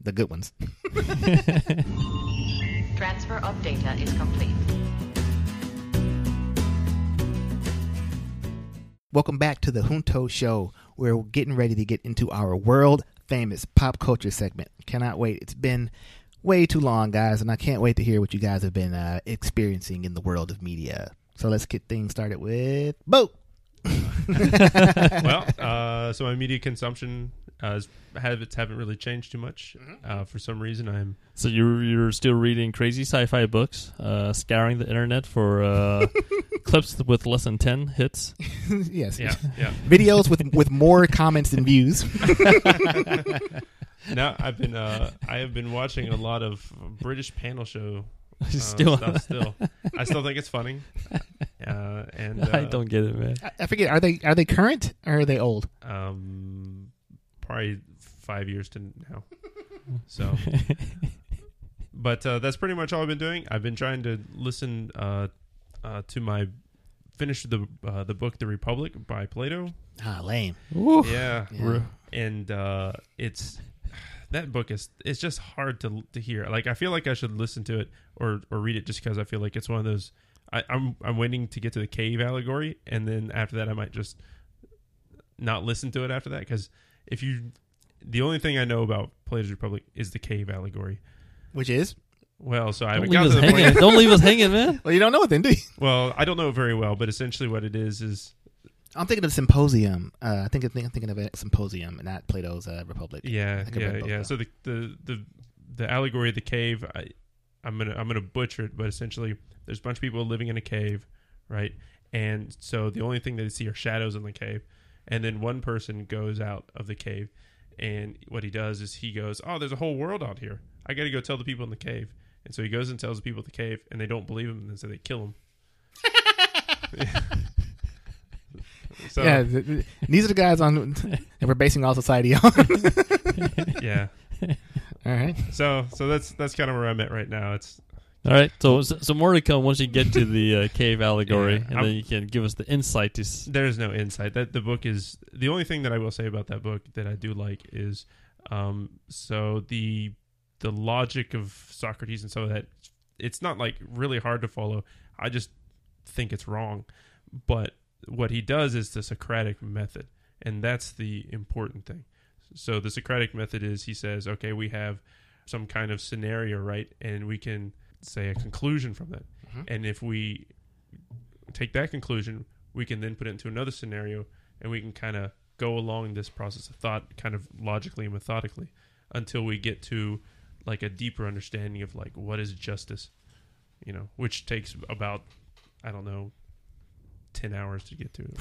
The good ones. Transfer of data is complete. Welcome back to the Junto Show. We're getting ready to get into our world famous pop culture segment. Cannot wait. It's been way too long, guys, and I can't wait to hear what you guys have been uh, experiencing in the world of media. So let's get things started with Bo. Well, uh, so my media consumption uh, habits haven't really changed too much. Uh, for some reason, I'm... So you're, you're still reading crazy sci-fi books, uh, scouring the internet for uh, clips with less than ten hits. Yes. Yeah, yeah. Videos with, with more comments than views. No, I've been uh, I have been watching a lot of British panel show uh, still stuff. Still, I still think it's funny. Uh, and uh, I don't get it, man. I, I forget. Are they are they current or are they old? Um, probably five years to now. So, but uh, that's pretty much all I've been doing. I've been trying to listen uh, uh, to my finish the uh, the book The Republic by Plato. Ah, lame. Ooh. Yeah, yeah. And uh, it's. That book is it's just hard to to hear. Like, I feel like I should listen to it or, or read it just because I feel like it's one of those. I, I'm I'm waiting to get to the cave allegory, and then after that I might just not listen to it after that because if you the only thing I know about Plato's Republic is the cave allegory, which is well. So I haven't got to the point. Don't leave us hanging, man. Well, you don't know it then, do you? Well, I don't know it very well, but essentially what it is is. I'm thinking of Symposium. Uh, I think I'm thinking of it, Symposium, not Plato's uh, Republic. Yeah, yeah, yeah. Though. So the, the the the allegory of the cave, I, I'm gonna I'm gonna butcher it, but essentially, there's a bunch of people living in a cave, right? And so the only thing they see are shadows in the cave, and then one person goes out of the cave, and what he does is he goes, "Oh, there's a whole world out here. I got to go tell the people in the cave." And so he goes and tells the people in the cave, and they don't believe him, and so they kill him. So, yeah, th- th- these are the guys on that we're basing all society on. Yeah. All right. So, so that's that's kind of where I'm at right now. It's all right. So, so more to come once you get to the uh, cave allegory, yeah, and I'm, then you can give us the insight. To s- there's no insight. That the book is the only thing that I will say about that book that I do like is, um, so the the logic of Socrates and some of that. It's not like really hard to follow. I just think it's wrong, but. What he does is the Socratic method, and that's the important thing. So the Socratic method is he says, okay, we have some kind of scenario, right? And we can say a conclusion from that. Mm-hmm. And if we take that conclusion, we can then put it into another scenario, and we can kind of go along this process of thought kind of logically and methodically until we get to like a deeper understanding of like what is justice, you know, which takes about, I don't know, ten hours to get to it.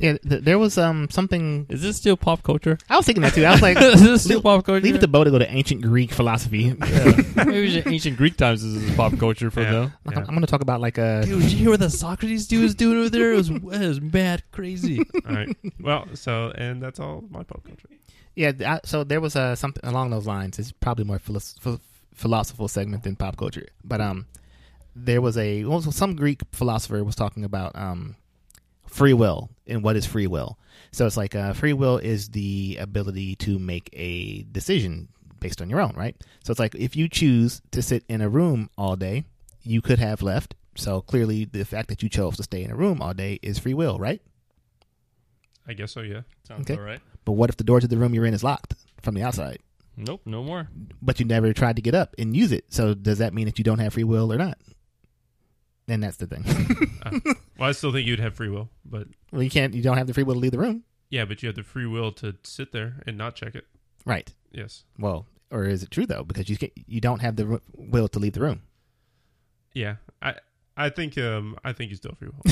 Yeah, th- there was um something. Is this still pop culture? I was thinking that too. I was like, is this still pop culture? Leave it to Bo to go to ancient Greek philosophy. Yeah. Maybe just ancient Greek times is pop culture for yeah. them. Yeah. I'm going to talk about like a. Dude, did you hear what the Socrates dude was doing over there? It was, it was mad crazy. All right. Well, so, and that's all my pop culture. Yeah, I, so there was uh, something along those lines. It's probably more philosoph- philosophical segment than pop culture. But, um, There was a well, some Greek philosopher was talking about um, free will and what is free will. So it's like uh, free will is the ability to make a decision based on your own, right? So it's like if you choose to sit in a room all day, you could have left. So clearly, the fact that you chose to stay in a room all day is free will, right? I guess so. Yeah, sounds okay. All right. But what if the door to the room you're in is locked from the outside? Nope, no more. But you never tried to get up and use it. So does that mean that you don't have free will or not? And that's the thing. uh, well, I still think you'd have free will, but well, you can't. You don't have the free will to leave the room. Yeah, but you have the free will to sit there and not check it. Right. Yes. Well, or is it true though? Because you can, you don't have the will to leave the room. Yeah, I I think um I think you still free will.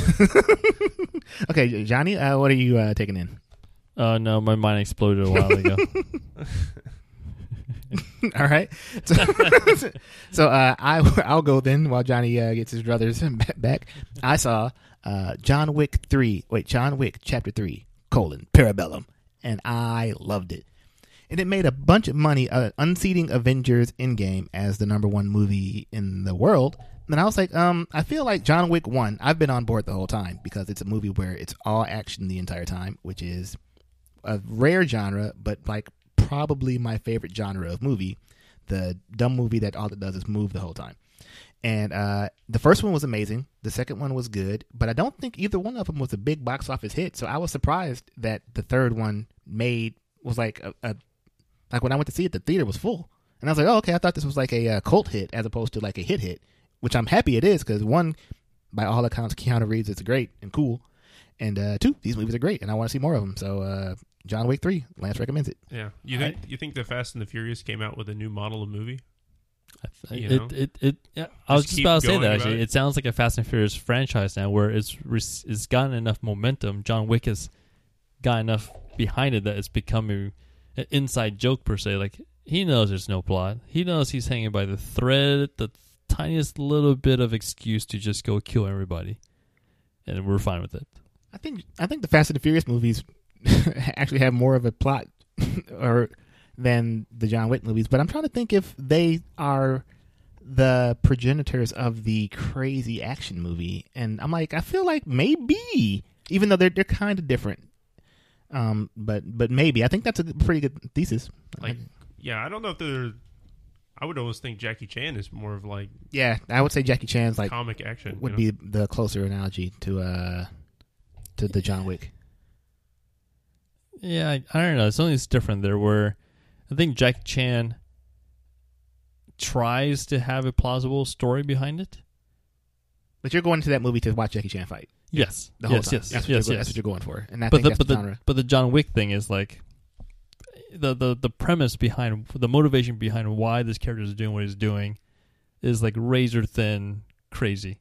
Okay, Johnny, uh, what are you uh, taking in? Oh uh, no, my mind exploded a while ago. All right, so, so uh, I I'll go then while Johnny uh, gets his brothers back. I saw uh, John Wick three. Wait, John Wick Chapter Three colon Parabellum, and I loved it. And it made a bunch of money, uh, unseating Avengers Endgame as the number one movie in the world. And I was like, um, I feel like John Wick one, I've been on board the whole time because it's a movie where it's all action the entire time, which is a rare genre, but like probably my favorite genre of movie, the dumb movie that all it does is move the whole time. And uh, the first one was amazing. The second one was good, but I don't think either one of them was a big box office hit. So I was surprised that the third one made, was like a, a like when I went to see it, the theater was full. And I was like, oh, okay, I thought this was like a uh, cult hit as opposed to like a hit hit, which I'm happy it is because one, by all accounts, Keanu Reeves is great and cool. And uh, two, these movies are great and I want to see more of them. So uh, John Wick three, Lance recommends it. Yeah. You think I, you think the Fast and the Furious came out with a new model of movie? I, th- you know? it, it, it, yeah. I was just about to say that actually. It. it sounds like a Fast and Furious franchise now where it's, it's gotten enough momentum. John Wick has got enough behind it that it's becoming an inside joke per se. Like he knows there's no plot. He knows he's hanging by the thread, the tiniest little bit of excuse to just go kill everybody, and we're fine with it. I think I think the Fast and the Furious movies actually have more of a plot or than the John Wick movies. But I'm trying to think if they are the progenitors of the crazy action movie, and I'm like, I feel like maybe, even though they're they're kind of different. Um, but but maybe I think that's a pretty good thesis. Like, yeah, I don't know if they're. I would always think Jackie Chan is more of like. Yeah, I would say Jackie Chan's like comic action would you know? be the closer analogy to uh to the John Wick. Yeah, I, I don't know. Something's different there. Where I think Jackie Chan tries to have a plausible story behind it. But you're going to that movie to watch Jackie Chan fight. Yes, the whole yes, time. yes, that's what, yes, yes. That's what you're going for, and I but think the, that's but the, the genre. But the John Wick thing is like the, the the premise behind the motivation behind why this character is doing what he's doing is like razor thin crazy.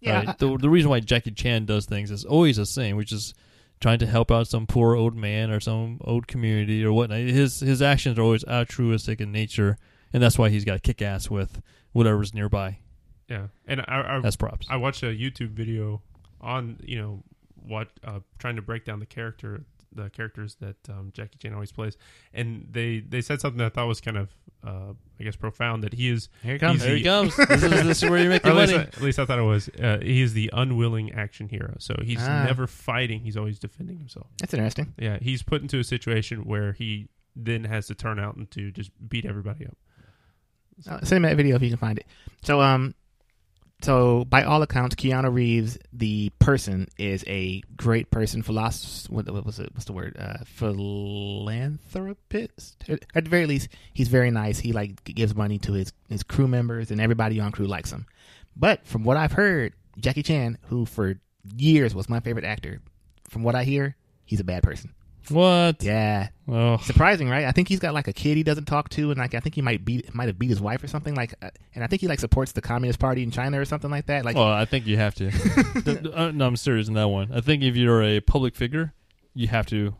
Yeah, right? I, I, the the reason why Jackie Chan does things is always the same, which is trying to help out some poor old man or some old community or whatnot. His his actions are always altruistic in nature, and that's why he's got to kick ass with whatever's nearby. Yeah, and I, I that's props. I watched a YouTube video. On you know what, uh, trying to break down the character, the characters that um, Jackie Chan always plays, and they, they said something that I thought was kind of, uh, I guess, profound. That he is here he comes, here he comes. This is, this is where you make your money. At least, I, at least I thought it was. Uh, he is the unwilling action hero, so he's ah. never fighting. He's always defending himself. That's interesting. Yeah, he's put into a situation where he then has to turn out and to just beat everybody up. So. Uh, send me that video if you can find it. So um. So, by all accounts, Keanu Reeves, the person, is a great person. Philosoph- what, what was it? What's the word? Uh, philanthropist? At the very least, he's very nice. He like gives money to his, his crew members, and everybody on crew likes him. But from what I've heard, Jackie Chan, who for years was my favorite actor, from what I hear, he's a bad person. What? Yeah. Oh. Surprising, right? I think he's got like a kid he doesn't talk to, and like I think he might beat might have beat his wife or something. Like, uh, and I think he like supports the Communist Party in China or something like that. Like, well, I think you have to. the, uh, no, I'm serious in that one. I think if you're a public figure, you have to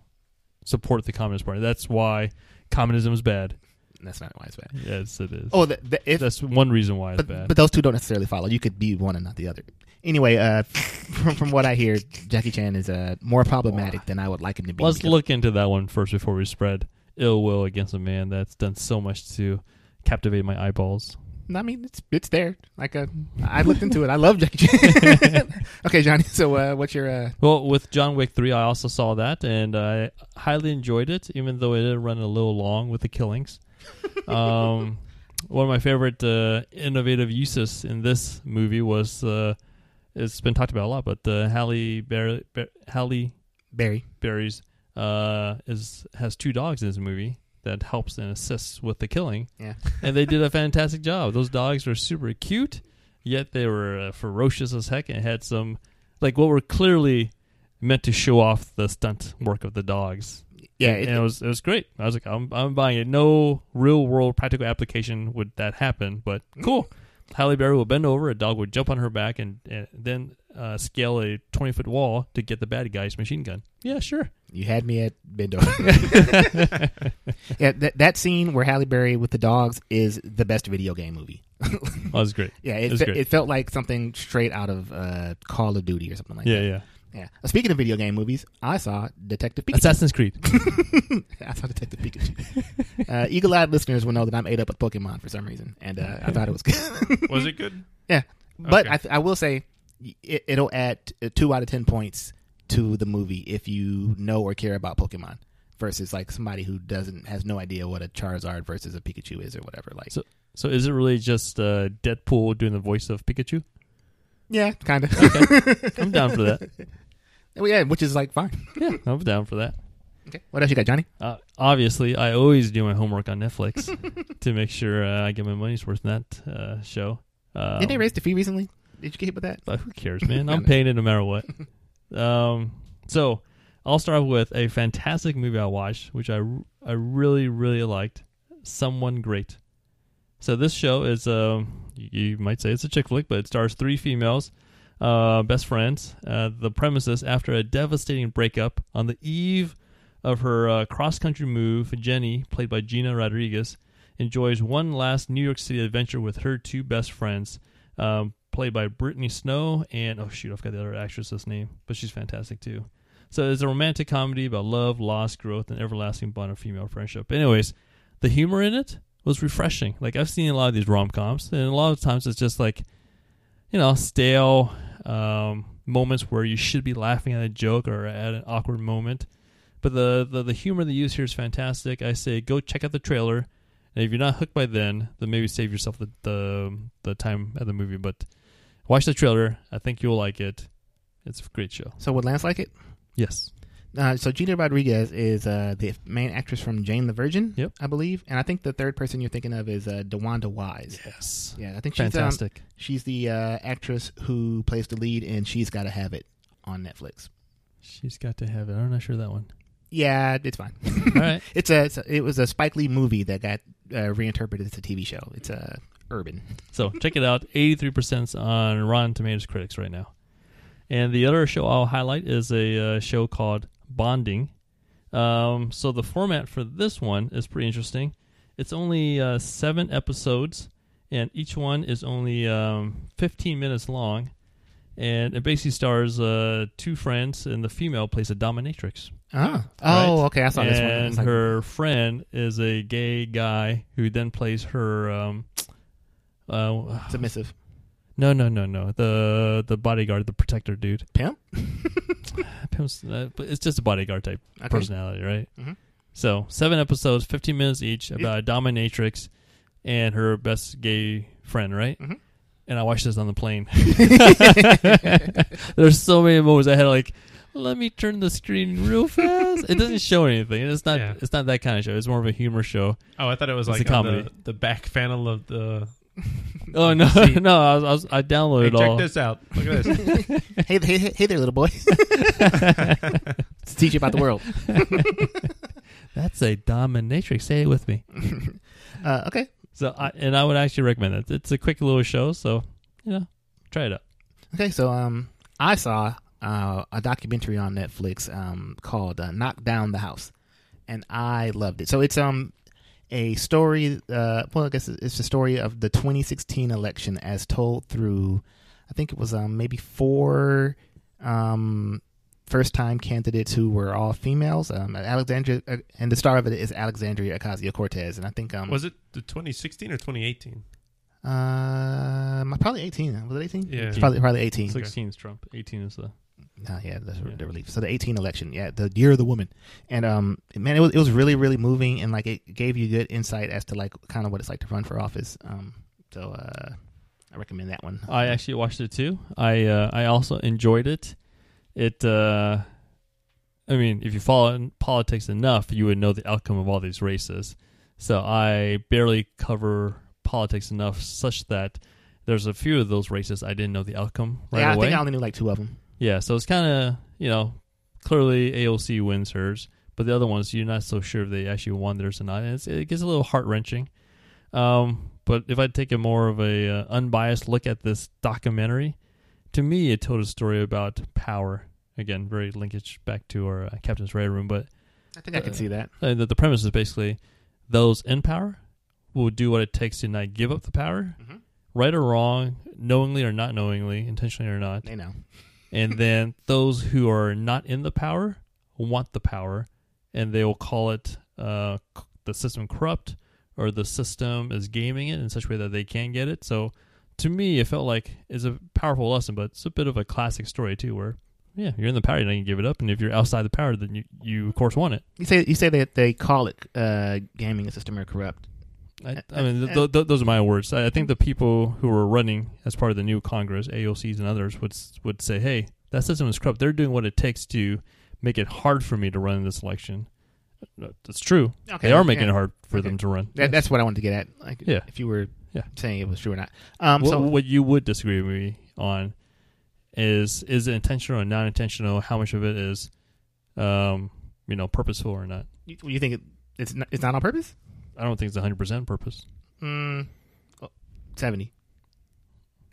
support the Communist Party. That's why communism is bad. That's not why it's bad. Yes, it is. Oh, the, the, if, that's one reason why it's but, bad. But those two don't necessarily follow. You could be one and not the other. Anyway, uh, from, from what I hear, Jackie Chan is uh, more problematic than I would like him to be. Let's look into that one first before we spread ill will against a man that's done so much to captivate my eyeballs. I mean, it's it's there. Like a, I looked into it. I love Jackie Chan. Okay, Johnny, so uh, what's your... Uh... Well, with John Wick three, I also saw that, and I highly enjoyed it, even though it did run a little long with the killings. um, one of my favorite uh, innovative uses in this movie was... Uh, It's been talked about a lot, but uh, Halle Berry, Ber- Halle Berry, Berry's uh, is has two dogs in this movie that helps and assists with the killing. Yeah, and they did a fantastic job. Those dogs were super cute, yet they were uh, ferocious as heck and had some like what were clearly meant to show off the stunt work of the dogs. Yeah, it, and it was it was great. I was like, I'm I'm buying it. No real world practical application would that happen, but cool. Halle Berry will bend over, a dog would jump on her back, and, and then uh, scale a twenty foot wall to get the bad guy's machine gun. Yeah, sure. You had me at bend over. Yeah, that that scene where Halle Berry with the dogs is the best video game movie. Oh, it was great. Yeah, it, it, fe- great. It felt like something straight out of uh, Call of Duty or something like yeah, that. Yeah, yeah. Yeah. Speaking of video game movies, I saw Detective Pikachu. Assassin's Creed. I saw Detective Pikachu. uh, Eagle-eyed listeners will know that I'm ate up with Pokemon for some reason, and uh, I thought it was good. Was it good? Yeah, but okay. I, th- I will say it, it'll add two out of ten points to the movie if you know or care about Pokemon, versus like somebody who doesn't has no idea what a Charizard versus a Pikachu is or whatever. Like, so, so is it really just uh, Deadpool doing the voice of Pikachu? Yeah, kind of. Okay. I'm down for that. Well, yeah, which is like fine. Yeah, I'm down for that. Okay, what else you got, Johnny? Uh, obviously, I always do my homework on Netflix to make sure uh, I get my money's worth in that uh, show. Um, Did they raise the fee recently? Did you get hit with that? Who cares, man? I'm paying it no matter what. Um, so I'll start with a fantastic movie I watched, which I, I really, really liked. Someone Great. So this show is, um, you might say it's a chick flick, but it stars three females, uh, best friends. Uh, the premise is after a devastating breakup on the eve of her uh, cross-country move, Jenny, played by Gina Rodriguez, enjoys one last New York City adventure with her two best friends, um, played by Brittany Snow and, oh shoot, I forgot the other actress's name, but she's fantastic too. So it's a romantic comedy about love, loss, growth, and everlasting bond of female friendship. Anyways, the humor in it was refreshing. Like, I've seen a lot of these rom-coms, and a lot of times it's just like, you know, stale um, moments where you should be laughing at a joke or at an awkward moment. But the, the, the humor they use here is fantastic. I say go check out the trailer, and if you're not hooked by then, then maybe save yourself the the, the time at the movie. But watch the trailer. I think you'll like it. It's a great show. So would Lance like it? Yes. Uh, so Gina Rodriguez is uh, the main actress from Jane the Virgin, yep. I believe, and I think the third person you're thinking of is uh, DeWanda Wise. Yes, yeah, I think she's fantastic. Um, she's the uh, actress who plays the lead in She's Got to Have It on Netflix. She's Got to Have It. I'm not sure that one. Yeah, it's fine. All right, it's a, it's a it was a Spike Lee movie that got uh, reinterpreted as a T V show. It's a uh, urban. So check it out. eighty-three percent on Rotten Tomatoes critics right now. And the other show I'll highlight is a uh, show called Bonding. Um, so the format for this one is pretty interesting. It's only uh, seven episodes, and each one is only um, fifteen minutes long. And it basically stars uh, two friends, and the female plays a dominatrix. Ah. Right? Oh, okay. I saw and this one. And like... her friend is a gay guy who then plays her... Um, uh, Submissive. No, no, no, no. The the bodyguard, the protector dude. Pimp? Pimp's, uh, it's just a bodyguard type okay. personality, right? Mm-hmm. So, seven episodes, fifteen minutes each, about a dominatrix and her best gay friend, right? Mm-hmm. And I watched this on the plane. There's so many moments I had like, let me turn the screen real fast. It doesn't show anything. It's not yeah. It's not that kind of show. It's more of a humor show. Oh, I thought it was it's like a comedy. The, the back panel of the... Oh no, no! I, was, I, was, I downloaded hey, check all. Check this out. Look at this. hey, hey, hey there, little boy. Let's teach you about the world. That's a dominatrix. Say it with me. Uh, okay. So, I, and I would actually recommend it. It's a quick little show, so you know, try it out. Okay, so um, I saw uh, a documentary on Netflix um called uh, "Knock Down the House," and I loved it. So it's um. A story, uh, well, I guess it's the story of the twenty sixteen election as told through, I think it was um, maybe four um, first-time candidates who were all females. Um, Alexandria, uh, and the star of it is Alexandria Ocasio-Cortez, and I think um, was it the twenty sixteen or twenty eighteen? Uh, probably eighteen. Was it eighteen? Yeah, it's probably probably eighteen. sixteen is Trump. eighteen is the. Uh, yeah, that's yeah. the relief. So the eighteen election, yeah, the year of the woman, and um, man, it was it was really really moving, and like it gave you good insight as to like kind of what it's like to run for office. Um, so uh, I recommend that one. I actually watched it too. I uh, I also enjoyed it. It, uh, I mean, if you follow politics enough, you would know the outcome of all these races. So I barely cover politics enough, such that there's a few of those races I didn't know the outcome right yeah, away. Yeah, I think I only knew like two of them. Yeah, so it's kind of, you know, clearly A O C wins hers, But the other ones, you're not so sure if they actually won theirs or not. And it's, it gets a little heart-wrenching. Um, but if I take a more of a uh, unbiased look at this documentary, to me, it told a story about power. Again, very linkage back to our uh, Captain's Ray Room. But I think uh, I can see that. Uh, the, the premise is basically those in power will do what it takes to not give up the power, mm-hmm. right or wrong, knowingly or not knowingly, intentionally or not. They know. And then those who are not in the power want the power, and they will call it uh, c- the system corrupt, or the system is gaming it in such a way that they can get it. So to me, it felt like it's a powerful lesson, but it's a bit of a classic story too, where, yeah, you're in the power, you're not going to give it up, and if you're outside the power, then you, you of course, want it. You say you say that they call it uh, gaming a system or corrupt. I, I mean, th- th- th- those are my words. I, I think the people who were running as part of the new Congress, A O Cs and others, would would say, hey, that system is corrupt. They're doing what it takes to make it hard for me to run in this election. That's true. Okay, they are making yeah. it hard for okay. them to run. That, yes. That's what I wanted to get at. Like, yeah. If you were yeah. saying it was true or not. Um, what, so what you would disagree with me on is, is it intentional or non-intentional? How much of it is um, you know, purposeful or not? You, you think it, it's, not, it's not on purpose? I don't think it's one hundred percent purpose. Mm, oh, seventy.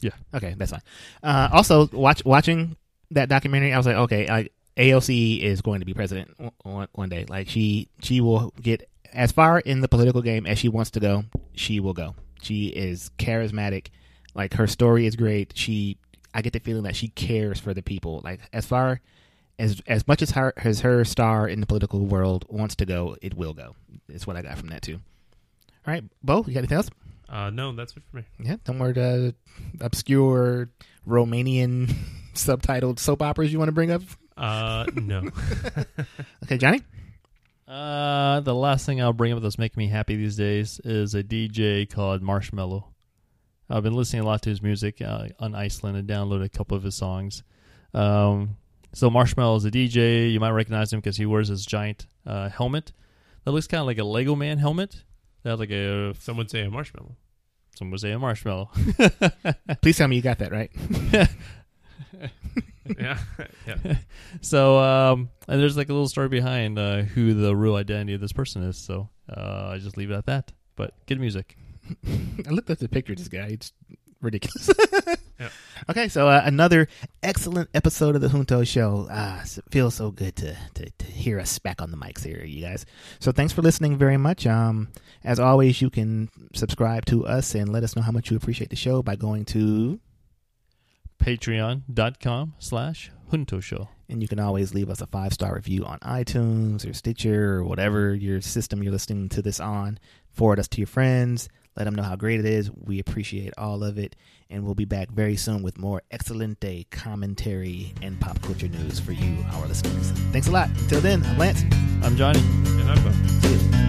Yeah. Okay, that's fine. Uh, also, watch, watching that documentary, I was like, okay, I, A O C is going to be president one, one day. Like, she she will get as far in the political game as she wants to go, she will go. She is charismatic. Like, her story is great. She, I get the feeling that she cares for the people. Like, as far as as much as her, as her star in the political world wants to go, it will go. That's what I got from that, too. All right, Bo, you got anything else? Uh, no, that's it for me. Yeah, some more uh, obscure Romanian subtitled soap operas you want to bring up? Uh, no. Okay, Johnny? Uh, the last thing I'll bring up that's making me happy these days is a D J called Marshmello. I've been listening a lot to his music uh, on Iceland and downloaded a couple of his songs. Um, so Marshmello is a D J. You might recognize him because he wears his giant uh, helmet. That looks kind of like a Lego Man helmet. That's like a... Some would say a marshmallow. Some would say a marshmallow. Please tell me you got that right. yeah. yeah. So, um, and there's like a little story behind uh, who the real identity of this person is. So uh, I just leave it at that. But good music. I looked up the picture of this guy. It's ridiculous. yeah. Okay, so uh, another excellent episode of the Junto Show. Ah, it feels so good to, to to hear us back on the mics here, you guys. So thanks for listening very much. Um, as always, you can subscribe to us and let us know how much you appreciate the show by going to patreon.com slash Junto Show. And you can always leave us a five-star review on iTunes or Stitcher or whatever your system you're listening to this on. Forward us to your friends. Let them know how great it is. We appreciate all of it. And we'll be back very soon with more excelente commentary and pop culture news for you, our listeners. Thanks a lot. Until then, I'm Lance. I'm Johnny. And I'm Bob.